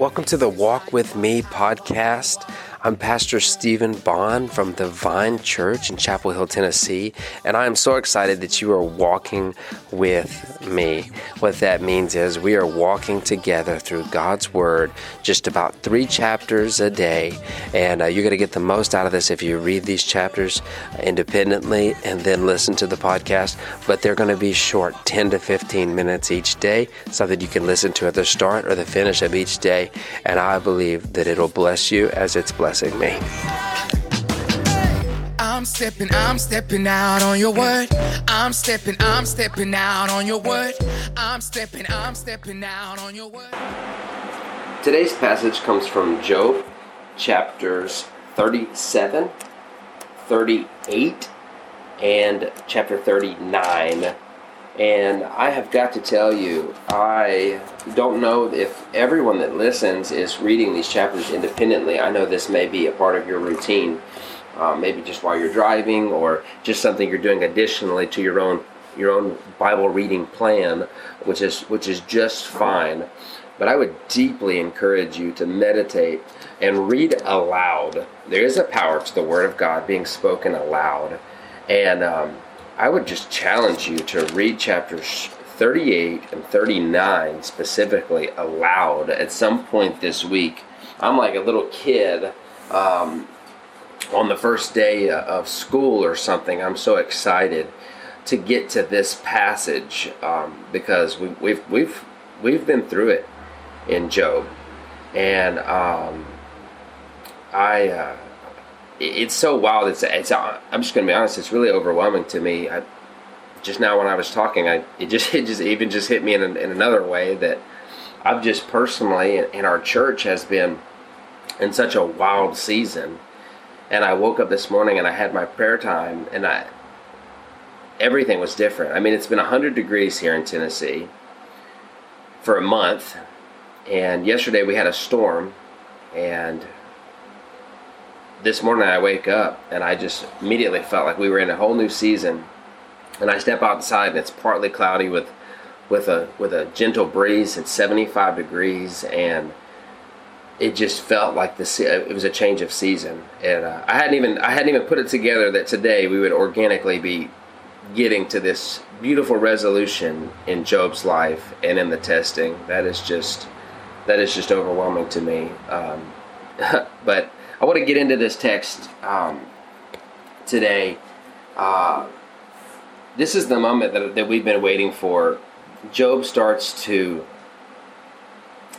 Welcome to the Walk With Me podcast. I'm Pastor Stephen Bond from Divine Church in Chapel Hill, Tennessee, and I am so excited that you are walking with me. What that means is we are walking together through God's Word, just about 3 chapters a day, and you're going to get the most out of this if you read these chapters independently and then listen to the podcast, but they're going to be short, 10 to 15 minutes each day, something you can listen to at the start or the finish of each day, and I believe that it'll bless you as it's blessed me. I'm stepping out on your word. I'm stepping out on your word. I'm stepping out on your word. Today's passage comes from Job chapters 37, 38, and chapter 39. And I have got to tell you, I don't know if everyone that listens is reading these chapters independently. I know this may be a part of your routine, maybe just while you're driving or just something you're doing additionally to your own Bible reading plan, which is just fine. But I would deeply encourage you to meditate and read aloud. There is a power to the Word of God being spoken aloud, and I would just challenge you to read chapters 38 and 39 specifically aloud at some point this week. I'm like a little kid on the first day of school or something. I'm so excited to get to this passage because we've been through it in Job, and it's so wild. I'm just going to be honest. It's really overwhelming to me. Just now when I was talking, it just hit me in another way that I've just personally and our church has been in such a wild season. And I woke up this morning and I had my prayer time, and everything was different. I mean, it's been 100 degrees here in Tennessee for a month, and yesterday we had a storm, and this morning I wake up and I just immediately felt like we were in a whole new season. And I step outside and it's partly cloudy with a gentle breeze. It's 75 degrees, and it just felt like it was a change of season. And I hadn't even put it together that today we would organically be getting to this beautiful resolution in Job's life and in the testing. That is just overwhelming to me. But I want to get into this text today. This is the moment that we've been waiting for. Job starts to...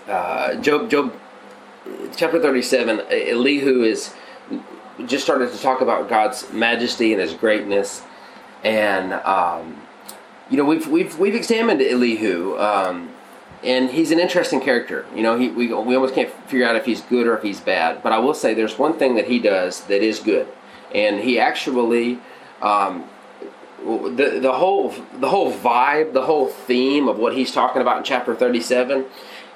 Job, chapter 37, Elihu is just started to talk about God's majesty and His greatness. And, we've examined Elihu, and he's an interesting character. You know, we almost can't figure out if he's good or if he's bad. But I will say there's one thing that he does that is good, and he actually the whole vibe, the whole theme of what he's talking about in chapter 37.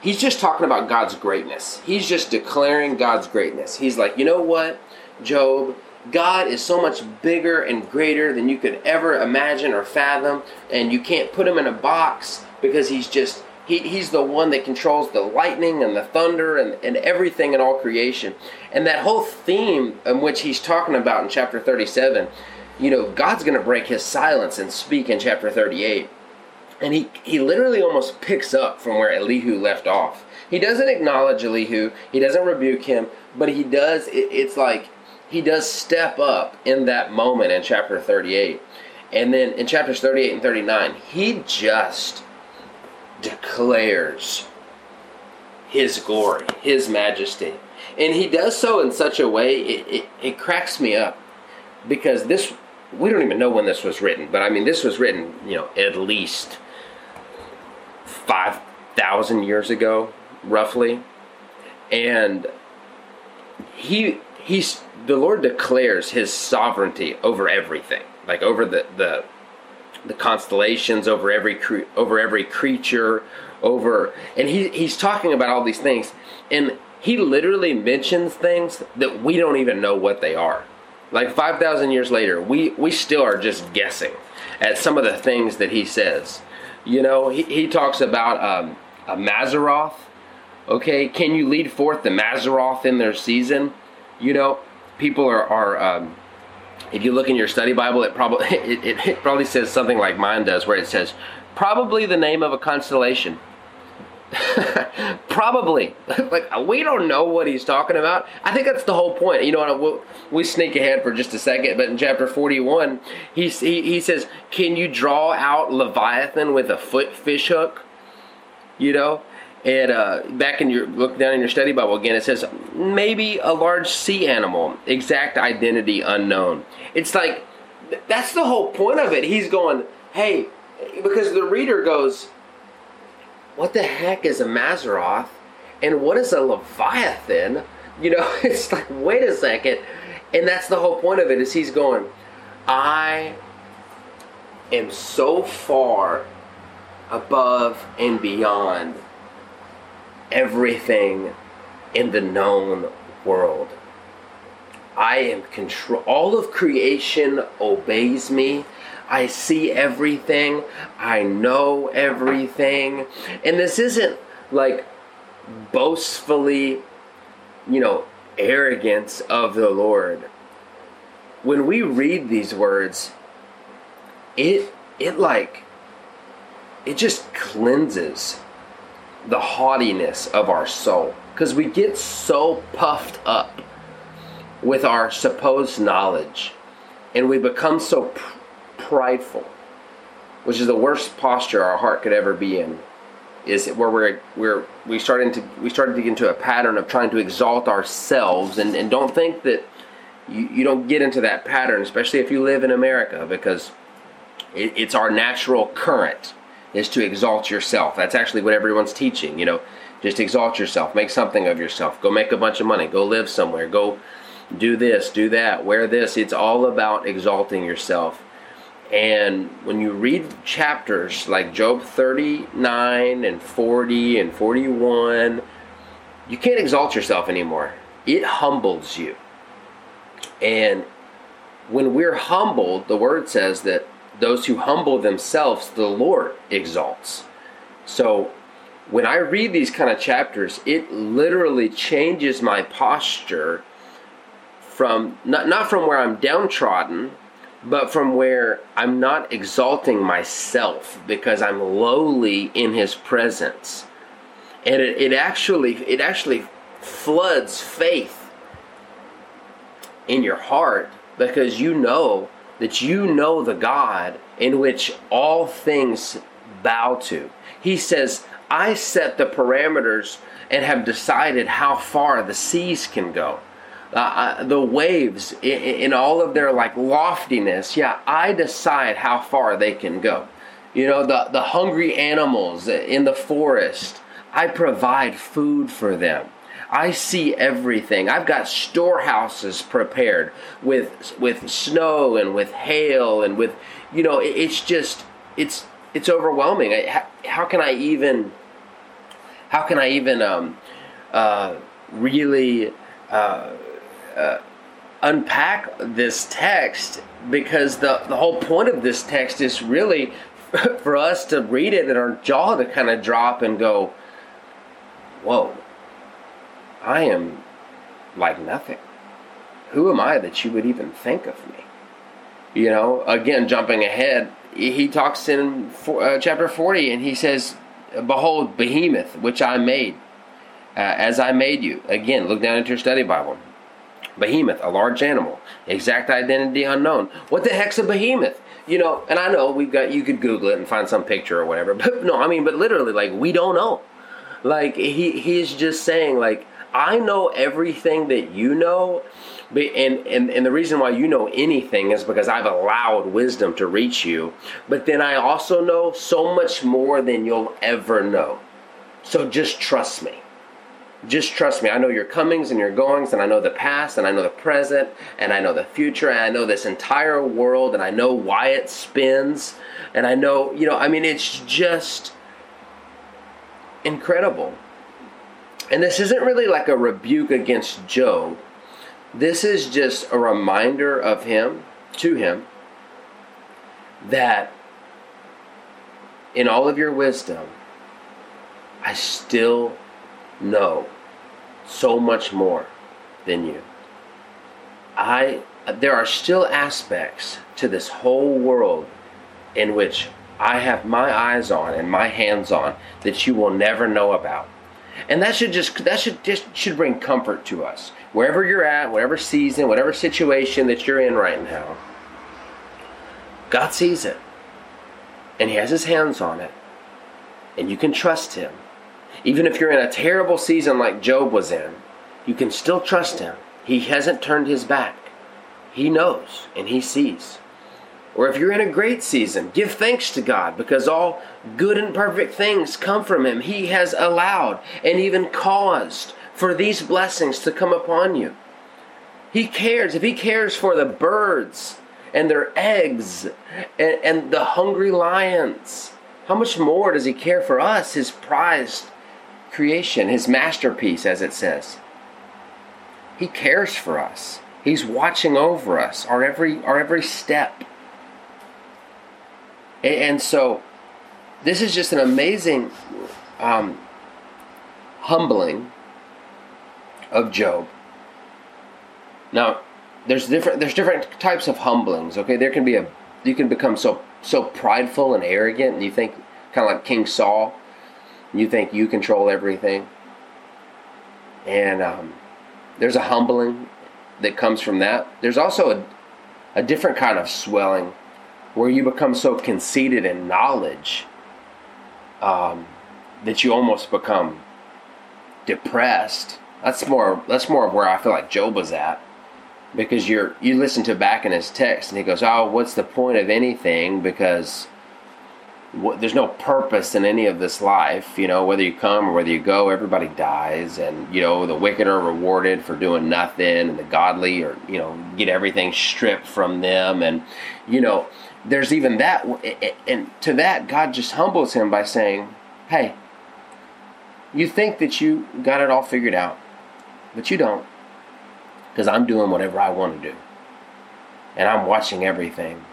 He's just talking about God's greatness. He's just declaring God's greatness. He's like, you know what, Job, God is so much bigger and greater than you could ever imagine or fathom, and you can't put him in a box because he's just... He's the one that controls the lightning and the thunder and everything in all creation. And that whole theme in which he's talking about in chapter 37, you know, God's going to break his silence and speak in chapter 38. And he literally almost picks up from where Elihu left off. He doesn't acknowledge Elihu. He doesn't rebuke him. But he does, it's like he does step up in that moment in chapter 38. And then in chapters 38 and 39, he just declares his glory, his majesty. And he does so in such a way, it cracks me up, because this, we don't even know when this was written, but I mean, this was written, you know, at least 5,000 years ago, roughly. And the Lord declares his sovereignty over everything, like over the constellations, over every creature, and he's talking about all these things, and he literally mentions things that we don't even know what they are. Like 5,000 years later, we still are just guessing at some of the things that he says. You know, he talks about a Mazzaroth, Okay, can you lead forth the Mazzaroth in their season? You know, people are if you look in your study Bible, it probably says something like mine does, where it says, probably the name of a constellation. Probably. Like, we don't know what he's talking about. I think that's the whole point. You know, we sneak ahead for just a second, but in chapter 41, he says, can you draw out Leviathan with a fish hook? You know? And back in your, look down in your study Bible again, it says, maybe a large sea animal, exact identity unknown. It's like, that's the whole point of it. He's going, hey, because the reader goes, what the heck is a Mazzaroth? And what is a Leviathan? You know, it's like, wait a second. And that's the whole point of it, is he's going, I am so far above and beyond everything in the known world. I am control. All of creation obeys me. I see everything. I know everything. And this isn't like boastfully, you know, arrogance of the Lord. When we read these words, it just cleanses the haughtiness of our soul, because we get so puffed up with our supposed knowledge, and we become so prideful, which is the worst posture our heart could ever be in. Is where we started to get into a pattern of trying to exalt ourselves, and don't think that you don't get into that pattern, especially if you live in America, because it's our natural current is to exalt yourself. That's actually what everyone's teaching, you know. Just exalt yourself. Make something of yourself. Go make a bunch of money. Go live somewhere. Go do this, do that, wear this. It's all about exalting yourself. And when you read chapters like Job 39 and 40 and 41, you can't exalt yourself anymore. It humbles you. And when we're humbled, the word says that those who humble themselves, the Lord exalts. So when I read these kind of chapters, it literally changes my posture from, not from where I'm downtrodden, but from where I'm not exalting myself because I'm lowly in his presence. And it actually floods faith in your heart, because you know that you know the God in which all things bow to. He says, I set the parameters and have decided how far the seas can go. The waves, in all of their like loftiness, yeah, I decide how far they can go. You know, the hungry animals in the forest, I provide food for them. I see everything. I've got storehouses prepared with snow and with hail and with, you know, it's overwhelming. How can I even really unpack this text? Because the whole point of this text is really for us to read it and our jaw to kind of drop and go, whoa. I am like nothing. Who am I that you would even think of me? You know, again, jumping ahead, he talks in chapter 40, and he says, behold, Behemoth, which I made, as I made you. Again, look down into your study Bible. Behemoth, a large animal, exact identity unknown. What the heck's a behemoth? You know, and I know you could Google it and find some picture or whatever, but no, I mean, but literally, like, we don't know. Like, he's just saying, like, I know everything that you know, and the reason why you know anything is because I've allowed wisdom to reach you, but then I also know so much more than you'll ever know. So just trust me. Just trust me. I know your comings and your goings, and I know the past, and I know the present, and I know the future, and I know this entire world, and I know why it spins, and I know, you know, I mean, it's just incredible. And this isn't really like a rebuke against Job. This is just a reminder of him, to him, that in all of your wisdom, I still know so much more than you. There are still aspects to this whole world in which I have my eyes on and my hands on that you will never know about. And that should bring comfort to us. Wherever you're at, whatever season, whatever situation that you're in right now, God sees it. And He has His hands on it. And you can trust Him. Even if you're in a terrible season like Job was in, you can still trust Him. He hasn't turned His back. He knows and He sees. Or if you're in a great season, give thanks to God, because all good and perfect things come from Him. He has allowed and even caused for these blessings to come upon you. He cares. If He cares for the birds and their eggs and the hungry lions, how much more does He care for us, His prized creation, His masterpiece, as it says. He cares for us. He's watching over us, our every step. And so this is just an amazing humbling of Job. Now, there's different types of humblings, okay? There can be you can become so prideful and arrogant, and you think kind of like King Saul, and you think you control everything. And there's a humbling that comes from that. There's also a different kind of swelling, where you become so conceited in knowledge that you almost become depressed. That's more of where I feel like Job was at, because you listen to back in his text and he goes, "Oh, what's the point of anything? Because there's no purpose in any of this life. You know, whether you come or whether you go, everybody dies, and you know the wicked are rewarded for doing nothing, and the godly are get everything stripped from them, and There's even that, and to that, God just humbles him by saying, hey, you think that you got it all figured out, but you don't, because I'm doing whatever I want to do, and I'm watching everything.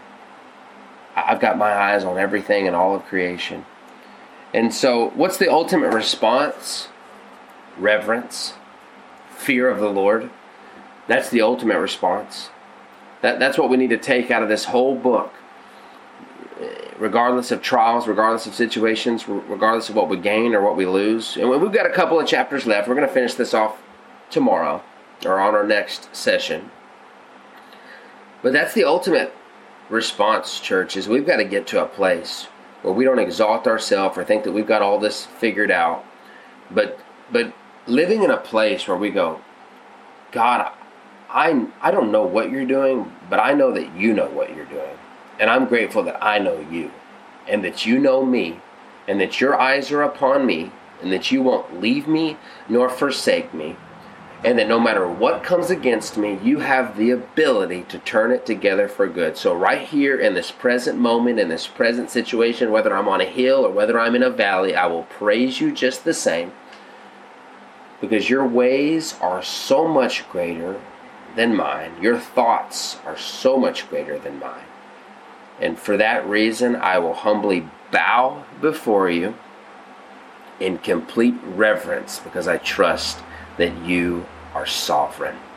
I've got my eyes on everything and all of creation. And so what's the ultimate response? Reverence, fear of the Lord. That's the ultimate response. That's what we need to take out of this whole book. Regardless of trials, regardless of situations, regardless of what we gain or what we lose. And we've got a couple of chapters left. We're going to finish this off tomorrow or on our next session. But that's the ultimate response, church, is we've got to get to a place where we don't exalt ourselves or think that we've got all this figured out. But living in a place where we go, God, I don't know what you're doing, but I know that you know what you're doing. And I'm grateful that I know you, and that you know me, and that your eyes are upon me, and that you won't leave me nor forsake me, and that no matter what comes against me, you have the ability to turn it together for good. So right here in this present moment, in this present situation, whether I'm on a hill or whether I'm in a valley, I will praise you just the same, because your ways are so much greater than mine. Your thoughts are so much greater than mine. And for that reason, I will humbly bow before you in complete reverence, because I trust that you are sovereign.